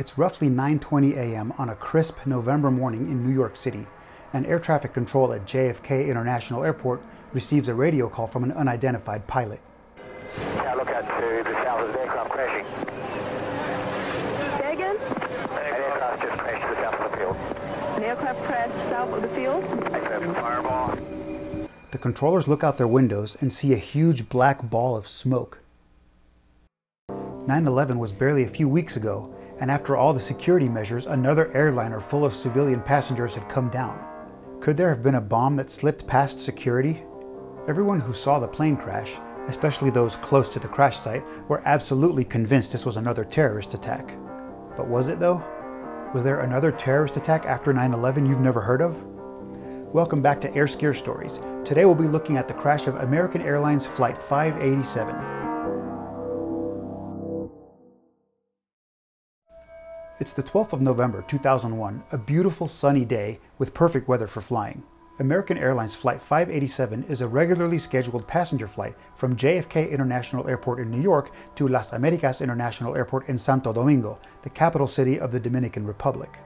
It's roughly 9:20 a.m. on a crisp November morning in New York City, and air traffic control at JFK International Airport receives a radio call from an unidentified pilot. Yeah, look out to the south of the aircraft crashing. Say again? An aircraft just crashed to the south of the field. An aircraft crashed south of the field? Aircraft fireball. The controllers look out their windows and see a huge black ball of smoke. 9/11 was barely a few weeks ago, and after all the security measures, another airliner full of civilian passengers had come down. Could there have been a bomb that slipped past security? Everyone who saw the plane crash, especially those close to the crash site, were absolutely convinced this was another terrorist attack. But was it though? Was there another terrorist attack after 9/11 you've never heard of? Welcome back to Air Scare Stories. Today we'll be looking at the crash of American Airlines Flight 587. It's the 12th of November, 2001, a beautiful sunny day with perfect weather for flying. American Airlines Flight 587 is a regularly scheduled passenger flight from JFK International Airport in New York to Las Americas International Airport in Santo Domingo, the capital city of the Dominican Republic.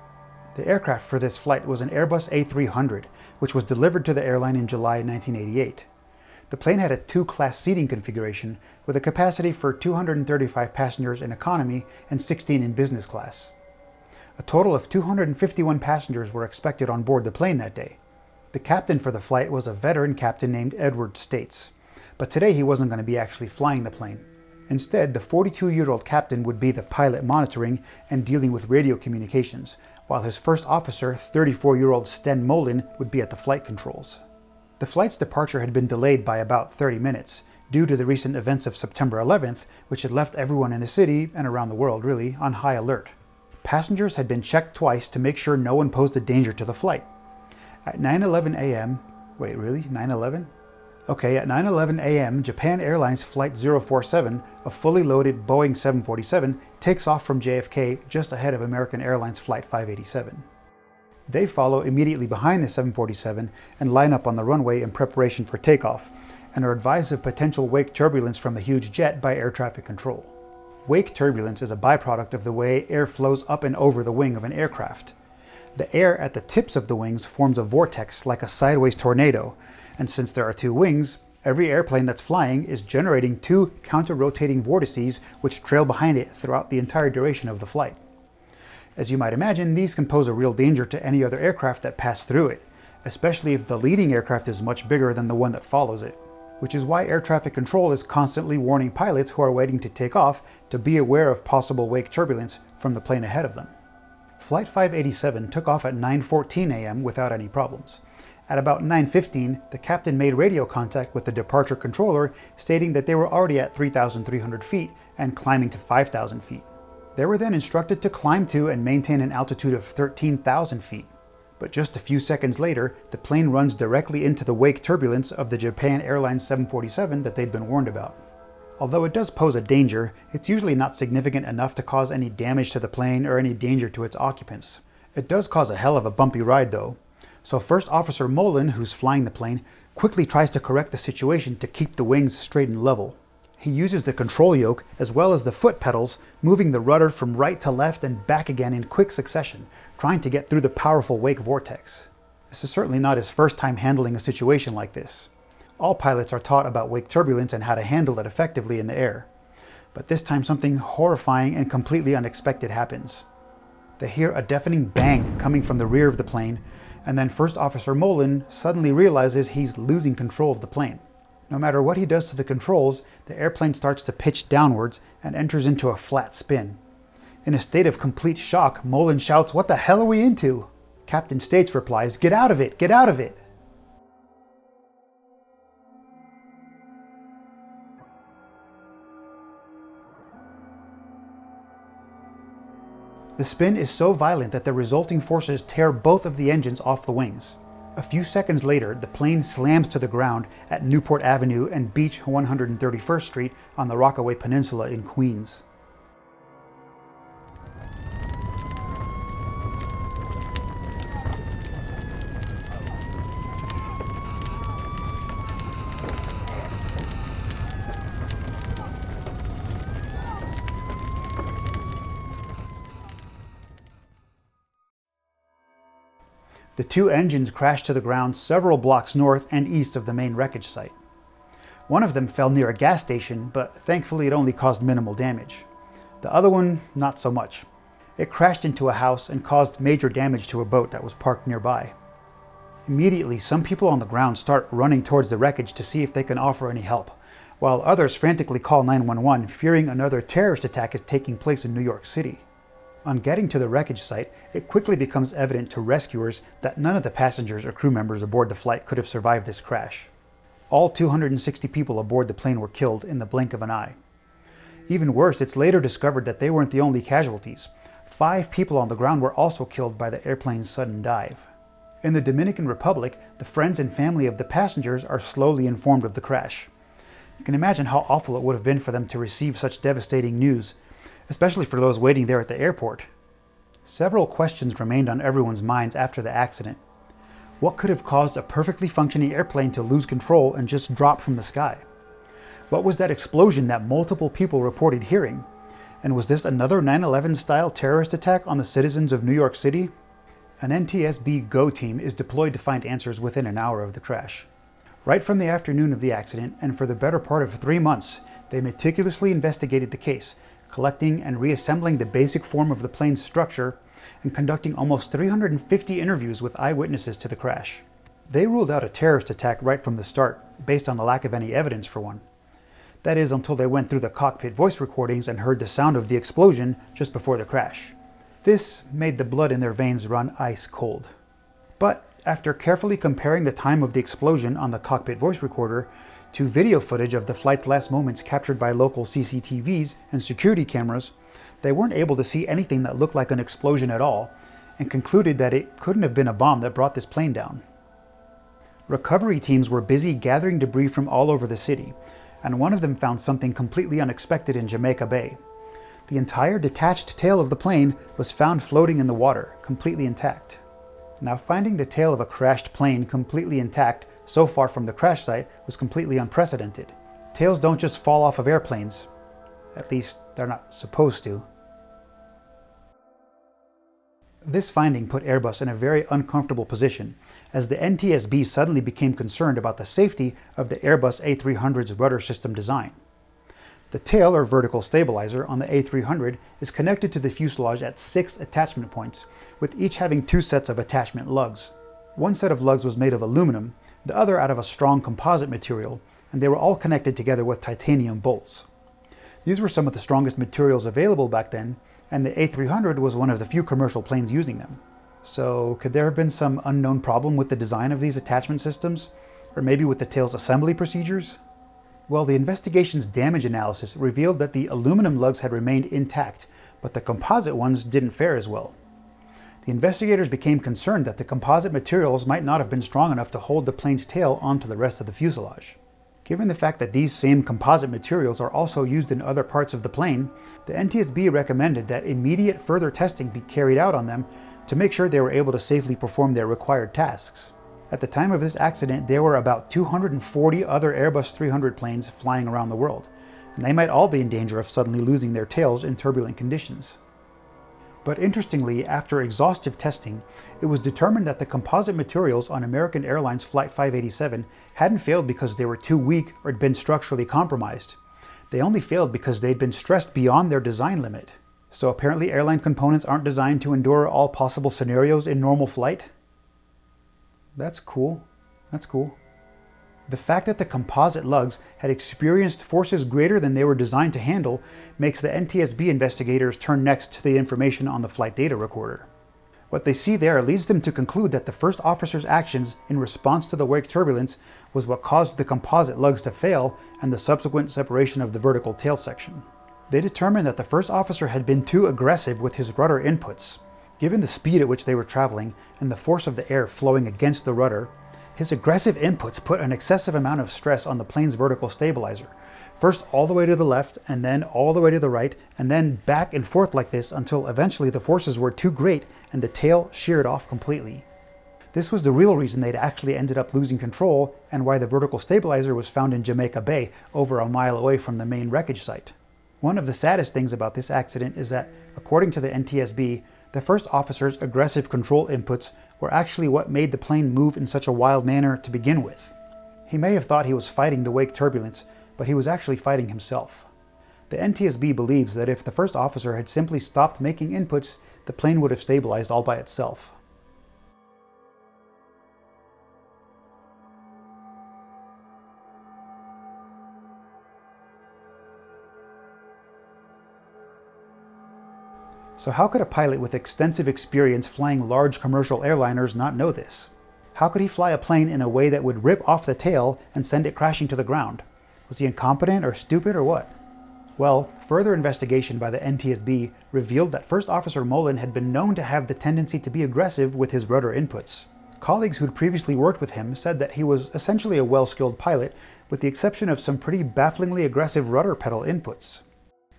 The aircraft for this flight was an Airbus A300, which was delivered to the airline in July 1988. The plane had a two-class seating configuration with a capacity for 235 passengers in economy and 16 in business class. A total of 251 passengers were expected on board the plane that day. The captain for the flight was a veteran captain named Edward States, but today he wasn't going to be actually flying the plane. Instead, the 42-year-old captain would be the pilot monitoring and dealing with radio communications, while his first officer, 34-year-old Sten Molin, would be at the flight controls. The flight's departure had been delayed by about 30 minutes due to the recent events of September 11th, which had left everyone in the city, and around the world really, on high alert. Passengers had been checked twice to make sure no one posed a danger to the flight. At 9:11 a.m. Wait, really? 9:11? Okay, at 9:11 a.m., Japan Airlines Flight 047, a fully loaded Boeing 747, takes off from JFK just ahead of American Airlines Flight 587. They follow immediately behind the 747 and line up on the runway in preparation for takeoff, and are advised of potential wake turbulence from a huge jet by air traffic control. Wake turbulence is a byproduct of the way air flows up and over the wing of an aircraft. The air at the tips of the wings forms a vortex like a sideways tornado, and since there are two wings, every airplane that's flying is generating two counter-rotating vortices which trail behind it throughout the entire duration of the flight. As you might imagine, these can pose a real danger to any other aircraft that pass through it, especially if the leading aircraft is much bigger than the one that follows it. Which is why air traffic control is constantly warning pilots who are waiting to take off to be aware of possible wake turbulence from the plane ahead of them. Flight 587 took off at 9:14 a.m. without any problems. At about 9:15, the captain made radio contact with the departure controller stating that they were already at 3,300 feet and climbing to 5,000 feet. They were then instructed to climb to and maintain an altitude of 13,000 feet. But just a few seconds later, the plane runs directly into the wake turbulence of the Japan Airlines 747 that they'd been warned about. Although it does pose a danger, it's usually not significant enough to cause any damage to the plane or any danger to its occupants. It does cause a hell of a bumpy ride though. So First Officer Molin, who's flying the plane, quickly tries to correct the situation to keep the wings straight and level. He uses the control yoke as well as the foot pedals, moving the rudder from right to left and back again in quick succession, trying to get through the powerful wake vortex. This is certainly not his first time handling a situation like this. All pilots are taught about wake turbulence and how to handle it effectively in the air. But this time something horrifying and completely unexpected happens. They hear a deafening bang coming from the rear of the plane, and then First Officer Molin suddenly realizes he's losing control of the plane. No matter what he does to the controls, the airplane starts to pitch downwards and enters into a flat spin. In a state of complete shock, Molin shouts, "What the hell are we into?" Captain States replies, "Get out of it! Get out of it!" The spin is so violent that the resulting forces tear both of the engines off the wings. A few seconds later, the plane slams to the ground at Newport Avenue and Beach 131st Street on the Rockaway Peninsula in Queens. The two engines crashed to the ground several blocks north and east of the main wreckage site. One of them fell near a gas station, but thankfully it only caused minimal damage. The other one, not so much. It crashed into a house and caused major damage to a boat that was parked nearby. Immediately, some people on the ground start running towards the wreckage to see if they can offer any help, while others frantically call 911, fearing another terrorist attack is taking place in New York City. On getting to the wreckage site, it quickly becomes evident to rescuers that none of the passengers or crew members aboard the flight could have survived this crash. All 260 people aboard the plane were killed in the blink of an eye. Even worse, it's later discovered that they weren't the only casualties. 5 people on the ground were also killed by the airplane's sudden dive. In the Dominican Republic, the friends and family of the passengers are slowly informed of the crash. You can imagine how awful it would have been for them to receive such devastating news, especially for those waiting there at the airport. Several questions remained on everyone's minds after the accident. What could have caused a perfectly functioning airplane to lose control and just drop from the sky? What was that explosion that multiple people reported hearing? And was this another 9/11 style terrorist attack on the citizens of New York City? An NTSB GO team is deployed to find answers within an hour of the crash. Right from the afternoon of the accident, and for the better part of 3 months, they meticulously investigated the case, collecting and reassembling the basic form of the plane's structure, and conducting almost 350 interviews with eyewitnesses to the crash. They ruled out a terrorist attack right from the start, based on the lack of any evidence for one. That is, until they went through the cockpit voice recordings and heard the sound of the explosion just before the crash. This made the blood in their veins run ice cold. But after carefully comparing the time of the explosion on the cockpit voice recorder to video footage of the flight's last moments captured by local CCTVs and security cameras, they weren't able to see anything that looked like an explosion at all, and concluded that it couldn't have been a bomb that brought this plane down. Recovery teams were busy gathering debris from all over the city, and one of them found something completely unexpected in Jamaica Bay. The entire detached tail of the plane was found floating in the water, completely intact. Now, finding the tail of a crashed plane completely intact so far from the crash site was completely unprecedented. Tails don't just fall off of airplanes. At least, they're not supposed to. This finding put Airbus in a very uncomfortable position, as the NTSB suddenly became concerned about the safety of the Airbus A300's rudder system design. The tail, or vertical stabilizer, on the A300 is connected to the fuselage at 6 attachment points, with each having 2 sets of attachment lugs. One set of lugs was made of aluminum, the other out of a strong composite material, and they were all connected together with titanium bolts. These were some of the strongest materials available back then, and the A300 was one of the few commercial planes using them. So could there have been some unknown problem with the design of these attachment systems? Or maybe with the tail's assembly procedures? Well, the investigation's damage analysis revealed that the aluminum lugs had remained intact, but the composite ones didn't fare as well. The investigators became concerned that the composite materials might not have been strong enough to hold the plane's tail onto the rest of the fuselage. Given the fact that these same composite materials are also used in other parts of the plane, the NTSB recommended that immediate further testing be carried out on them to make sure they were able to safely perform their required tasks. At the time of this accident, there were about 240 other Airbus 300 planes flying around the world, and they might all be in danger of suddenly losing their tails in turbulent conditions. But interestingly, after exhaustive testing, it was determined that the composite materials on American Airlines Flight 587 hadn't failed because they were too weak or had been structurally compromised. They only failed because they'd been stressed beyond their design limit. So apparently airline components aren't designed to endure all possible scenarios in normal flight? That's cool. The fact that the composite lugs had experienced forces greater than they were designed to handle makes the NTSB investigators turn next to the information on the flight data recorder. What they see there leads them to conclude that the first officer's actions in response to the wake turbulence was what caused the composite lugs to fail and the subsequent separation of the vertical tail section. They determined that the first officer had been too aggressive with his rudder inputs. Given the speed at which they were traveling and the force of the air flowing against the rudder, his aggressive inputs put an excessive amount of stress on the plane's vertical stabilizer, first all the way to the left, and then all the way to the right, and then back and forth like this until eventually the forces were too great and the tail sheared off completely. This was the real reason they'd actually ended up losing control and why the vertical stabilizer was found in Jamaica Bay, over a mile away from the main wreckage site. One of the saddest things about this accident is that, according to the NTSB, The first officer's aggressive control inputs were actually what made the plane move in such a wild manner to begin with. He may have thought he was fighting the wake turbulence, but he was actually fighting himself. The NTSB believes that if the first officer had simply stopped making inputs, the plane would have stabilized all by itself. So how could a pilot with extensive experience flying large commercial airliners not know this? How could he fly a plane in a way that would rip off the tail and send it crashing to the ground? Was he incompetent or stupid or what? Well, further investigation by the NTSB revealed that First Officer Molin had been known to have the tendency to be aggressive with his rudder inputs. Colleagues who'd previously worked with him said that he was essentially a well-skilled pilot, with the exception of some pretty bafflingly aggressive rudder pedal inputs.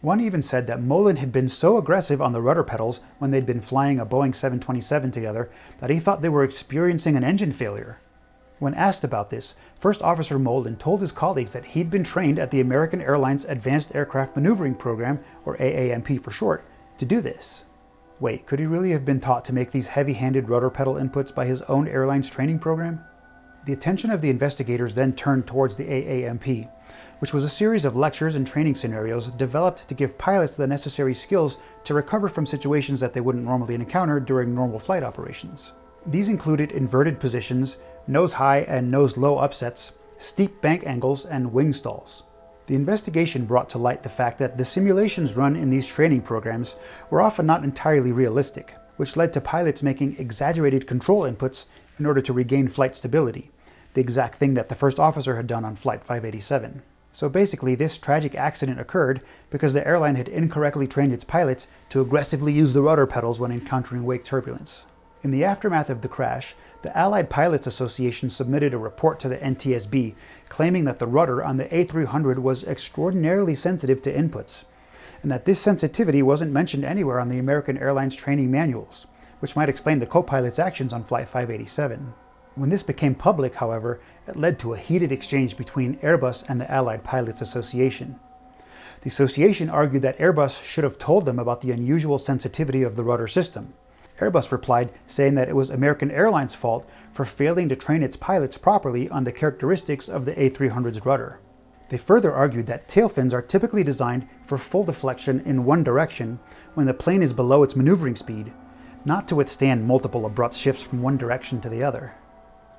One even said that Molin had been so aggressive on the rudder pedals when they'd been flying a Boeing 727 together that he thought they were experiencing an engine failure. When asked about this, First Officer Molin told his colleagues that he'd been trained at the American Airlines Advanced Aircraft Maneuvering Program, or AAMP for short, to do this. Wait, could he really have been taught to make these heavy-handed rudder pedal inputs by his own airline's training program? The attention of the investigators then turned towards the AAMP, which was a series of lectures and training scenarios developed to give pilots the necessary skills to recover from situations that they wouldn't normally encounter during normal flight operations. These included inverted positions, nose high and nose low upsets, steep bank angles, and wing stalls. The investigation brought to light the fact that the simulations run in these training programs were often not entirely realistic, which led to pilots making exaggerated control inputs in order to regain flight stability, the exact thing that the first officer had done on Flight 587. So basically, this tragic accident occurred because the airline had incorrectly trained its pilots to aggressively use the rudder pedals when encountering wake turbulence. In the aftermath of the crash, the Allied Pilots Association submitted a report to the NTSB claiming that the rudder on the A300 was extraordinarily sensitive to inputs, and that this sensitivity wasn't mentioned anywhere on the American Airlines training manuals, which might explain the co-pilot's actions on Flight 587. When this became public, however, it led to a heated exchange between Airbus and the Allied Pilots Association. The association argued that Airbus should have told them about the unusual sensitivity of the rudder system. Airbus replied, saying that it was American Airlines' fault for failing to train its pilots properly on the characteristics of the A300's rudder. They further argued that tail fins are typically designed for full deflection in one direction when the plane is below its maneuvering speed, not to withstand multiple abrupt shifts from one direction to the other.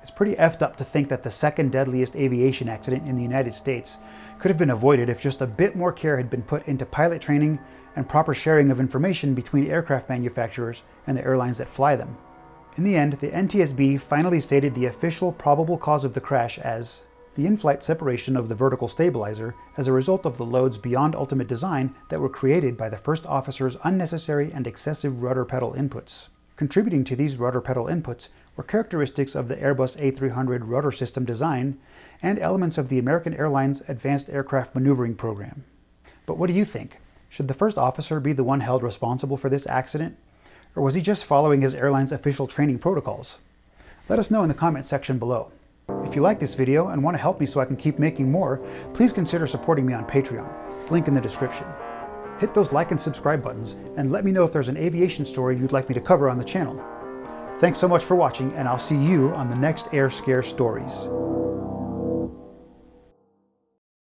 It's pretty effed up to think that the second deadliest aviation accident in the United States could have been avoided if just a bit more care had been put into pilot training and proper sharing of information between aircraft manufacturers and the airlines that fly them. In the end, the NTSB finally stated the official probable cause of the crash as the in-flight separation of the vertical stabilizer as a result of the loads beyond ultimate design that were created by the first officer's unnecessary and excessive rudder pedal inputs. Contributing to these rudder pedal inputs were characteristics of the Airbus A300 rudder system design and elements of the American Airlines Advanced Aircraft Maneuvering Program. But what do you think? Should the first officer be the one held responsible for this accident? Or was he just following his airline's official training protocols? Let us know in the comment section below. If you like this video and want to help me so I can keep making more, please consider supporting me on Patreon, link in the description. Hit those like and subscribe buttons, and let me know if there's an aviation story you'd like me to cover on the channel. Thanks so much for watching, and I'll see you on the next Air Scare Stories.